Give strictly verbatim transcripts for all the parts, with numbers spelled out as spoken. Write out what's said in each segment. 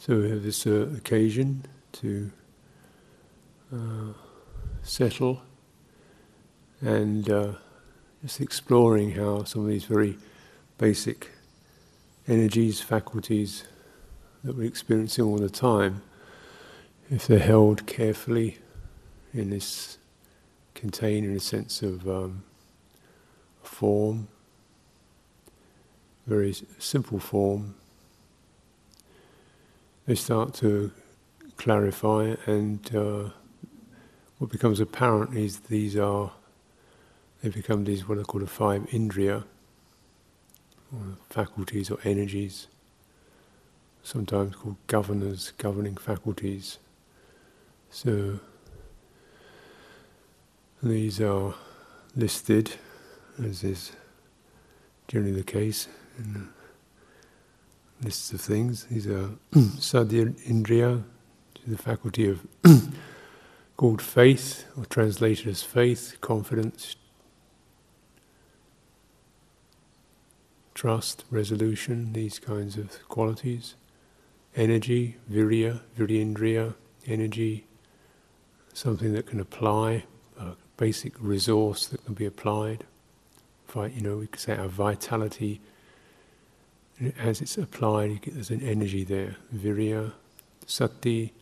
So we have this uh, occasion to uh, settle and uh, just exploring how some of these very basic energies, faculties that we're experiencing all the time, if they're held carefully in this contained in a sense of um, form, very simple form, they start to clarify, and uh, what becomes apparent is these are, they become these what are called the five indriya, or faculties or energies, sometimes called governors, governing faculties. So these are listed, as is generally the case in lists of things. These are sadhya indriya, the faculty of called faith, or translated as faith, confidence, trust, resolution, these kinds of qualities. Energy, virya, virindriya, energy, something that can apply, a basic resource that can be applied. You know, we could say our vitality, as it's applied, there's an energy there. Virya, sati,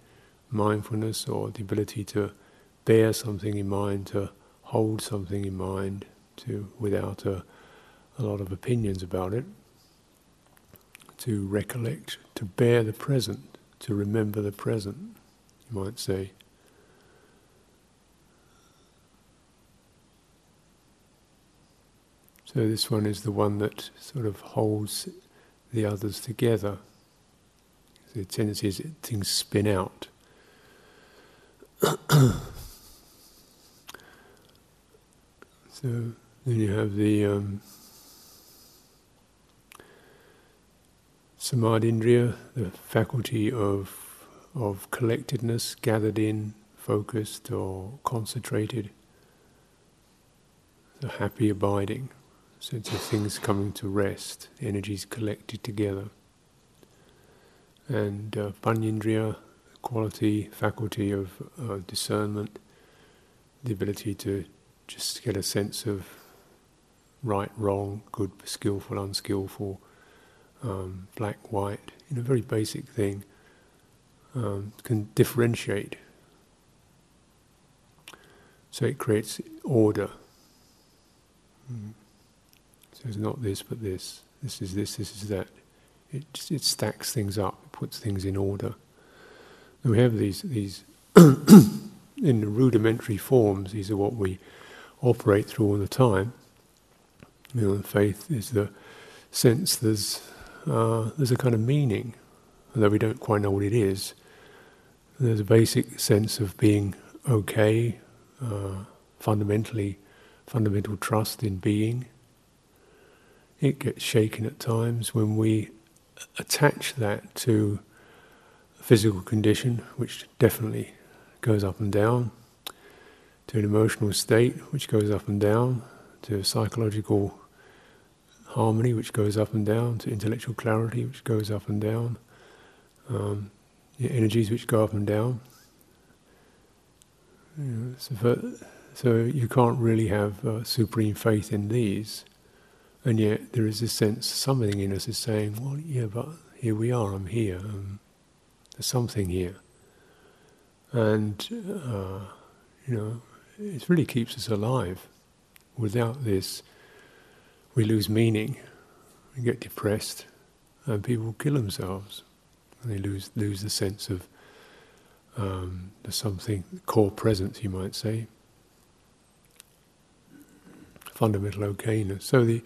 mindfulness, or the ability to bear something in mind, to hold something in mind, to without a, a lot of opinions about it, to recollect, to bear the present, to remember the present, you might say. So this one is the one that sort of holds the others together. The tendency is that things spin out. So then you have the um, Samadhindriya, the faculty of of collectedness, gathered in, focused or concentrated, the happy abiding, sense of things coming to rest, energies collected together. And uh, Panyindriya, quality, faculty of uh, discernment, the ability to just get a sense of right, wrong, good, skillful, unskillful, um, black, white, in a very basic thing, um, can differentiate. So it creates order. Mm. So it's not this but this, this is this, this is that. It, it stacks things up, it puts things in order. And we have these, these in the rudimentary forms, these are what we operate through all the time. You know, faith is the sense there's, uh, there's a kind of meaning, although we don't quite know what it is. There's a basic sense of being okay, uh, fundamentally, fundamental trust in being. It gets shaken at times when we attach that to a physical condition, which definitely goes up and down, to an emotional state, which goes up and down, to psychological harmony, which goes up and down, to intellectual clarity, which goes up and down, um, yeah, energies which go up and down. You know, so, for, so you can't really have uh, supreme faith in these. And yet there is this sense, something in us is saying, well, yeah, but here we are, I'm here, um, there's something here. And, uh, you know, it really keeps us alive. Without this, we lose meaning, we get depressed, and people kill themselves. And they lose, lose the sense of um, the something, core presence, you might say, fundamental okayness. So the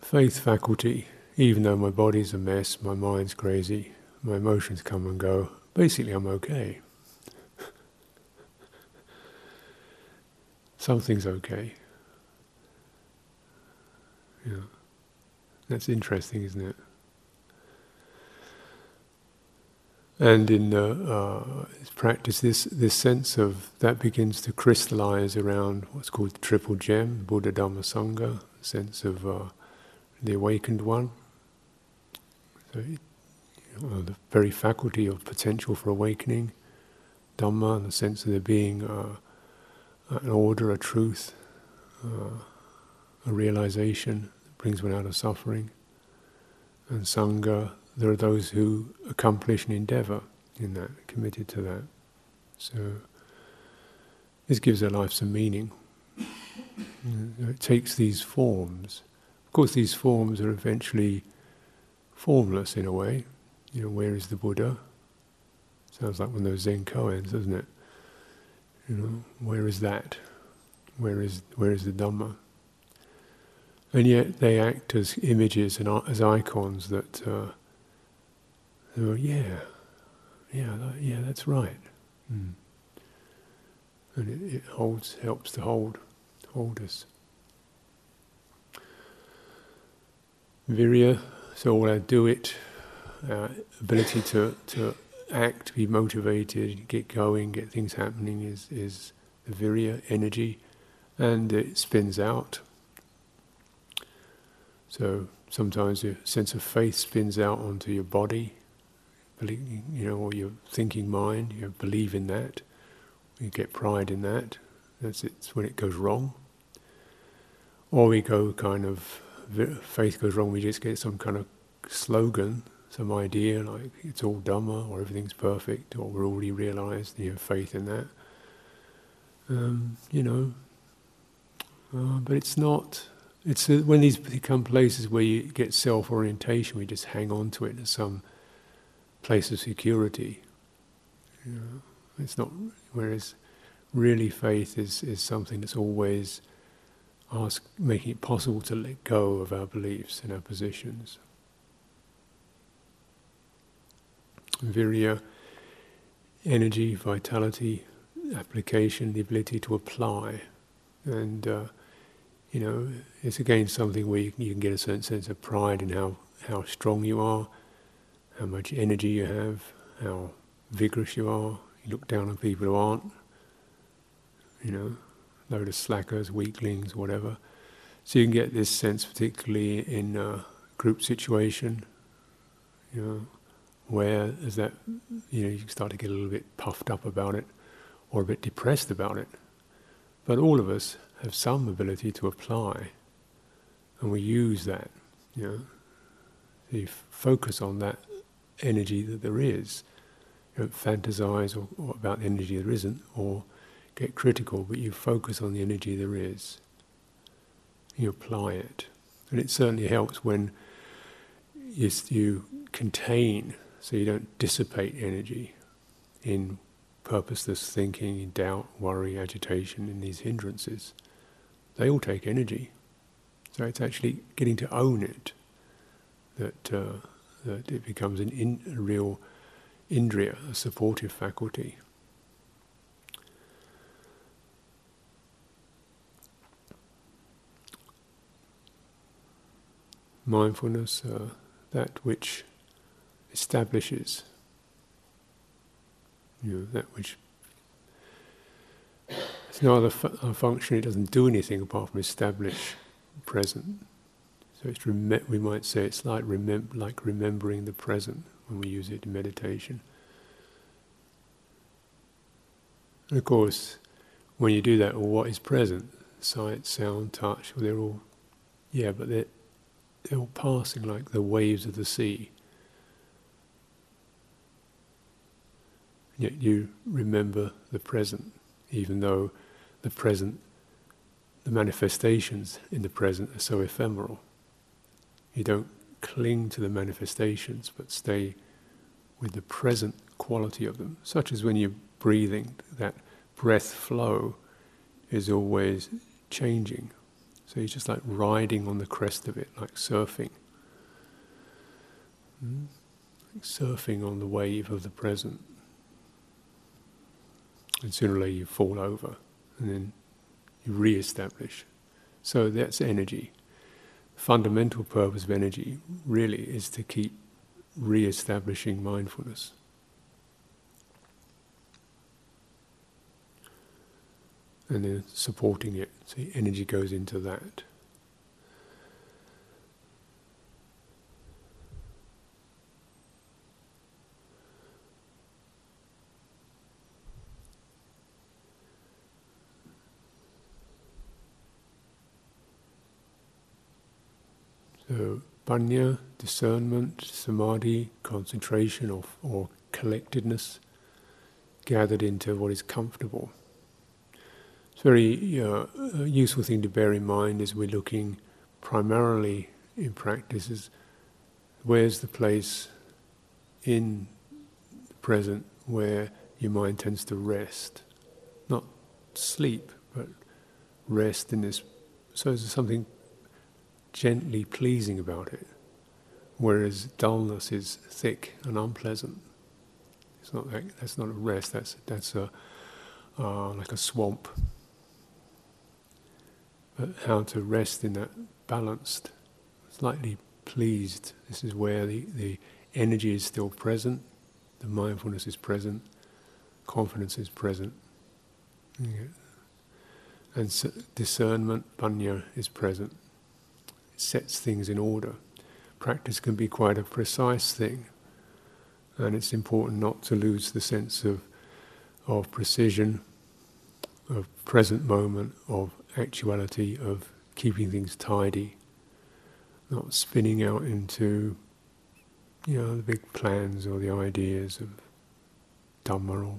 faith faculty, even though my body's a mess, my mind's crazy, my emotions come and go, basically I'm okay. Something's okay. Yeah. That's interesting, isn't it? And in the uh, practice, this, this sense of that begins to crystallize around what's called the triple gem, Buddha Dhamma Sangha, sense of uh, the awakened one. So it, you know, the very faculty of potential for awakening, Dhamma, the sense of there being uh, an order, a truth, uh, a realization that brings one out of suffering. And Sangha, there are those who accomplish an endeavour in that, committed to that. So this gives their life some meaning. It takes these forms. Of course, these forms are eventually formless in a way. You know, where is the Buddha? Sounds like one of those Zen koans, doesn't it? You know, where is that? Where is where is the Dhamma? And yet they act as images and as icons that, uh, oh, yeah, yeah, yeah, that's right. Mm. And it, it holds, helps to hold, hold us. Virya, so all our do it, our ability to, to act, be motivated, get going, get things happening is, is the virya energy, and it spins out. So sometimes your sense of faith spins out onto your body, you know, or your thinking mind. You believe in that, you get pride in that. That's it's when it goes wrong. Or we go kind of, faith goes wrong, we just get some kind of slogan, some idea like it's all Dhamma, or everything's perfect, or we're already realised, you have faith in that. Um, you know, uh, but it's not... It's when these become places where you get self-orientation, we just hang on to it as some place of security. You know, it's not. Whereas, really, faith is, is something that's always ask, making it possible to let go of our beliefs and our positions. Virya, energy, vitality, application, the ability to apply, and. Uh, You know, it's again something where you can, you can get a certain sense of pride in how, how strong you are, how much energy you have, how vigorous you are. You look down on people who aren't, you know, load of slackers, weaklings, whatever. So you can get this sense, particularly in a group situation, you know, where as that, you know, you start to get a little bit puffed up about it, or a bit depressed about it. But all of us have some ability to apply, and we use that, you know. So you f- focus on that energy that there is. You don't fantasize or, or about the energy there isn't, or get critical, but you focus on the energy there is. You apply it. And it certainly helps when you, you contain, so you don't dissipate energy in purposeless thinking, doubt, worry, agitation, and these hindrances. They all take energy, so it's actually getting to own it that uh, that it becomes an in, a real indriya, a supportive faculty. Mindfulness, uh, that which establishes, you know, that which it's no other fu- function. It doesn't do anything apart from establish present. So it's rem- we might say it's like remem- like remembering the present when we use it in meditation. And of course, when you do that, well, what is present? Sight, sound, touch. Well, they're all, yeah, but they're they're all passing like the waves of the sea. Yet you remember the present, even though the present, the manifestations in the present are so ephemeral. You don't cling to the manifestations, but stay with the present quality of them, such as when you're breathing, that breath flow is always changing. So you're just like riding on the crest of it, like surfing. Mm? Like surfing on the wave of the present. And sooner or later you fall over, and then you re-establish. So that's energy. The fundamental purpose of energy really is to keep re-establishing mindfulness. And then supporting it, so energy goes into that. So panya, discernment, samadhi, concentration or, or collectedness, gathered into what is comfortable. It's a very uh, useful thing to bear in mind as we're looking primarily in practice is where's the place in the present where your mind tends to rest. Not sleep, but rest in this. So there's something gently pleasing about it, whereas dullness is thick and unpleasant. It's not that, that's not a rest. That's that's a uh, like a swamp. But how to rest in that balanced, slightly pleased. This is where the, the energy is still present, the mindfulness is present, confidence is present, and so discernment, panya, is present. It sets things in order. Practice can be quite a precise thing. And it's important not to lose the sense of, of precision, of present moment, of actuality, of keeping things tidy, not spinning out into, you know, the big plans or the ideas of Dhamma or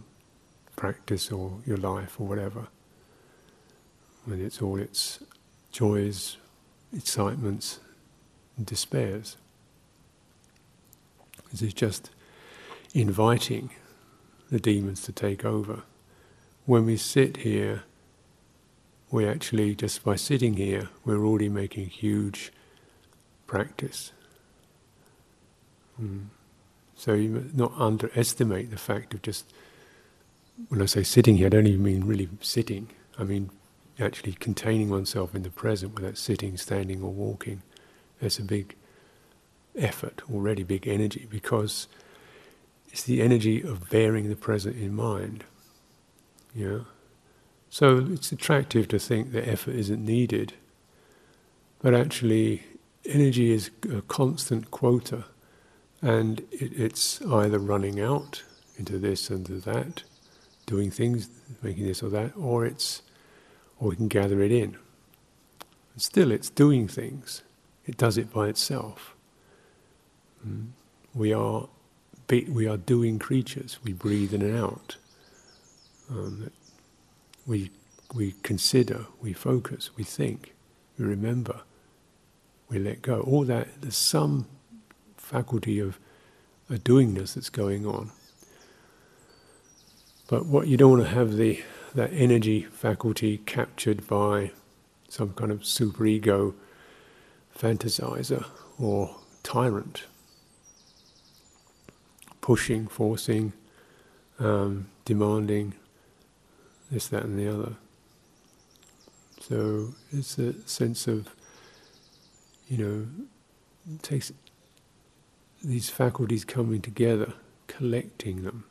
practice or your life or whatever. When it's all its joys, excitements and despairs. This is just inviting the demons to take over. When we sit here, we actually, just by sitting here, we're already making huge practice. Mm. So you must not underestimate the fact of just, when I say sitting here, I don't even mean really sitting. I mean actually containing oneself in the present, whether that's sitting, standing or walking. That's a big effort, already big energy, because it's the energy of bearing the present in mind. Yeah. So it's attractive to think that effort isn't needed, but actually energy is a constant quota, and it, it's either running out into this and to that, doing things, making this or that, or it's, or we can gather it in. And still, it's doing things. It does it by itself. Mm. We are. We are doing creatures. We breathe in and out. Um, we we consider. We focus. We think. We remember. We let go. All that. There's some faculty of a doingness that's going on. But what you don't want to have the that energy faculty captured by some kind of superego fantasizer or tyrant. Pushing, forcing, um, demanding, this, that and the other. So it's a sense of, you know, it takes these faculties coming together, collecting them,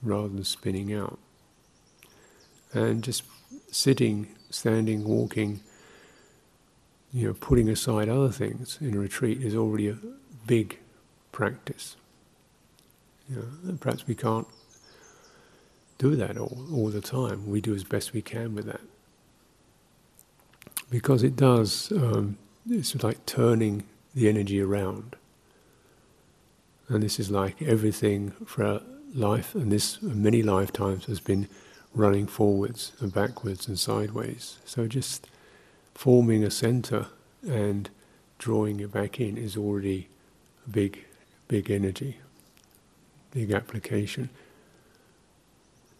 rather than spinning out. And just sitting, standing, walking, you know, putting aside other things in a retreat is already a big practice. You know, and perhaps we can't do that all, all the time. We do as best we can with that. Because it does, um, it's like turning the energy around. And this is like everything for our life, and this many lifetimes has been running forwards and backwards and sideways. So just forming a centre and drawing it back in is already a big, big energy. Big application.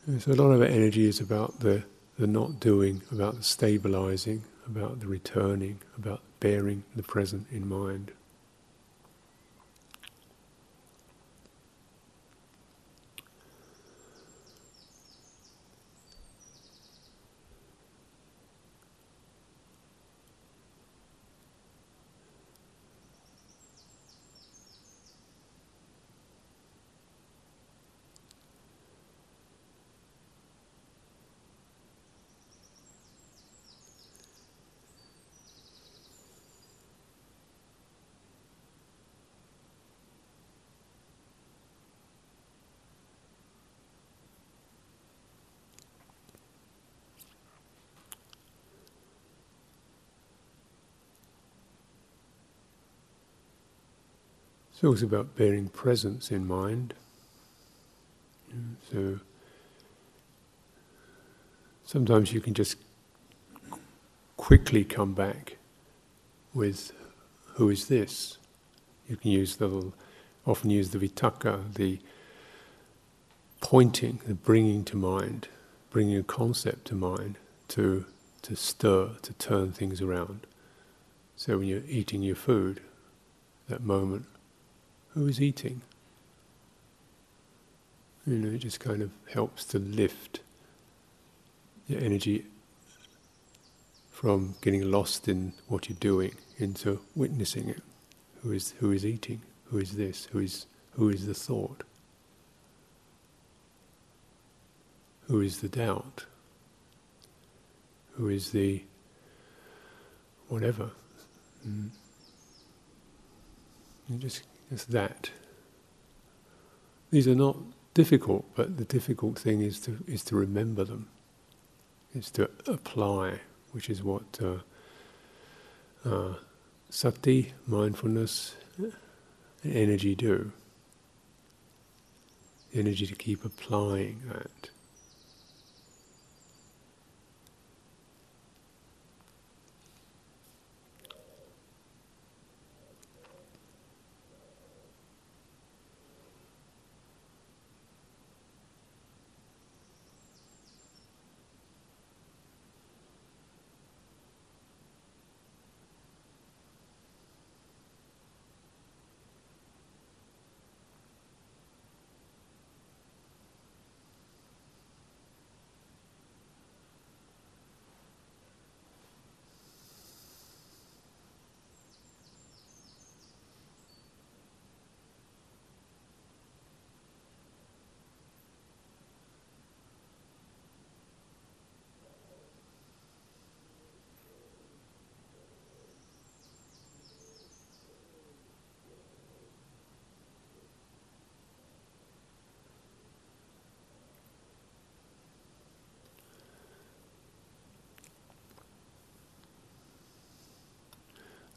And so a lot of our energy is about the, the not doing, about the stabilising, about the returning, about bearing the present in mind. It talks about bearing presence in mind. So sometimes you can just quickly come back with who is this? You can use the, often use the vitakka, the pointing, the bringing to mind, bringing a concept to mind to to stir, to turn things around. So when you're eating your food, that moment, who is eating? You know, it just kind of helps to lift your energy from getting lost in what you're doing into witnessing it. Who is who is eating? Who is this? Who is who is the thought? Who is the doubt? Who is the whatever? Mm. Just just that. These are not difficult, but the difficult thing is to is to remember them. Is to apply, which is what uh, uh, sati, mindfulness, and energy do. The energy to keep applying that.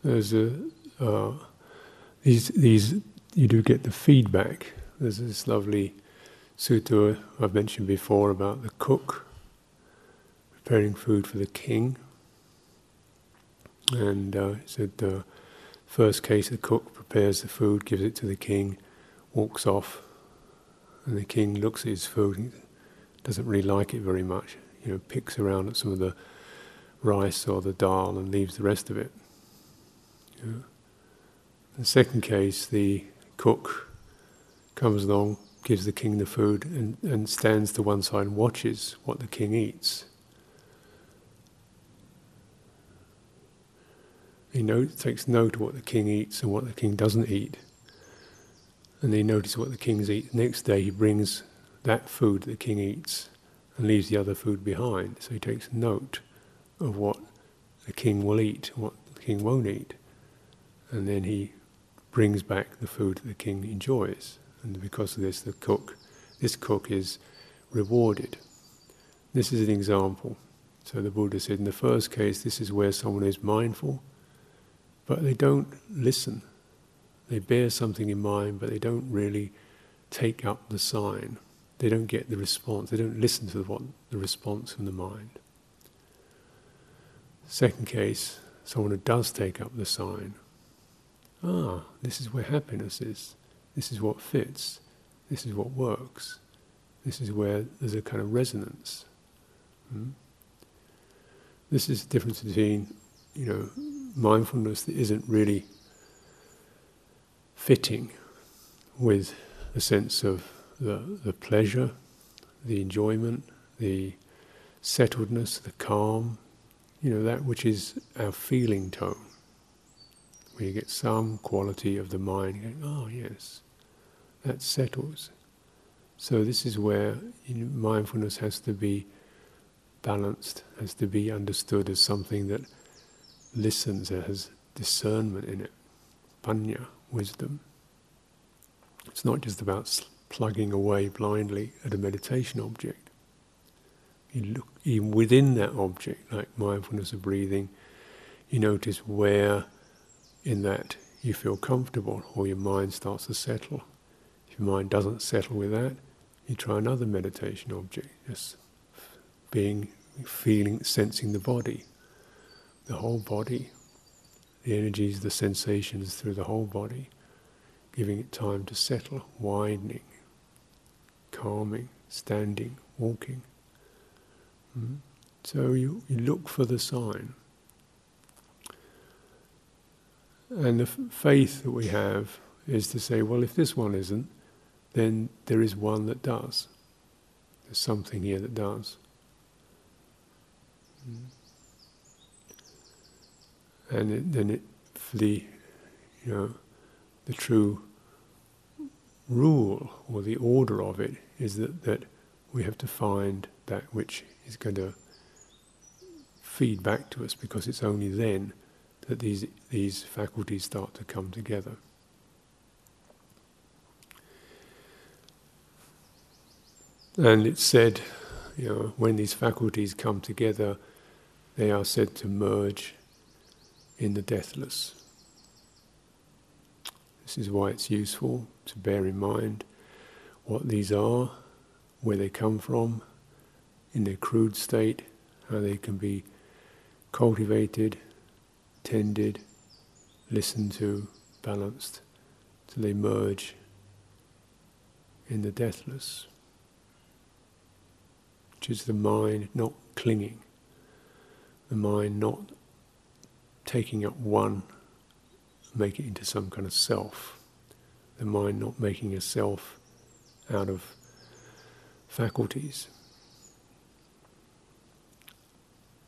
There's a, uh, these, these, you do get the feedback. There's this lovely sutta I've mentioned before about the cook preparing food for the king. And uh, it said, uh, first case, the cook prepares the food, gives it to the king, walks off, and the king looks at his food and doesn't really like it very much. You know, picks around at some of the rice or the dal and leaves the rest of it. In the second case, the cook comes along, gives the king the food, and, and stands to one side and watches what the king eats. He note, takes note of what the king eats and what the king doesn't eat. And he notices what the king's eat. Next day he brings that food the king eats and leaves the other food behind. So he takes note of what the king will eat and what the king won't eat. And then he brings back the food that the king enjoys. And because of this, the cook, this cook is rewarded. This is an example. So the Buddha said, in the first case, this is where someone is mindful, but they don't listen. They bear something in mind, but they don't really take up the sign. They don't get the response. They don't listen to what the response from the mind. Second case, someone who does take up the sign. Ah, this is where happiness is, this is what fits, this is what works, this is where there's a kind of resonance. Hmm? This is the difference between, you know, mindfulness that isn't really fitting with the sense of the, the pleasure, the enjoyment, the settledness, the calm, you know, that which is our feeling tone. You get some quality of the mind going, oh yes, that settles. So this is where mindfulness has to be balanced, has to be understood as something that listens, that has discernment in it, panya, wisdom. It's not just about plugging away blindly at a meditation object. You look even within that object, like mindfulness of breathing, you notice where in that you feel comfortable, or your mind starts to settle. If your mind doesn't settle with that, you try another meditation object, just being, feeling, sensing the body, the whole body, the energies, the sensations through the whole body, giving it time to settle, widening, calming, standing, walking. Mm-hmm. So you, you look for the sign. And the f- faith that we have is to say, well, if this one isn't, then there is one that does. There's something here that does. Mm-hmm. And it, then it, for the, you know, the true rule or the order of it is that, that we have to find that which is going to feed back to us, because it's only then that these these faculties start to come together. And it's said, you know, when these faculties come together, they are said to merge in the deathless. This is why it's useful to bear in mind what these are, where they come from, in their crude state, how they can be cultivated, tended, listened to, balanced, till they merge in the deathless, which is the mind not clinging, the mind not taking up one, make it into some kind of self, the mind not making a self out of faculties.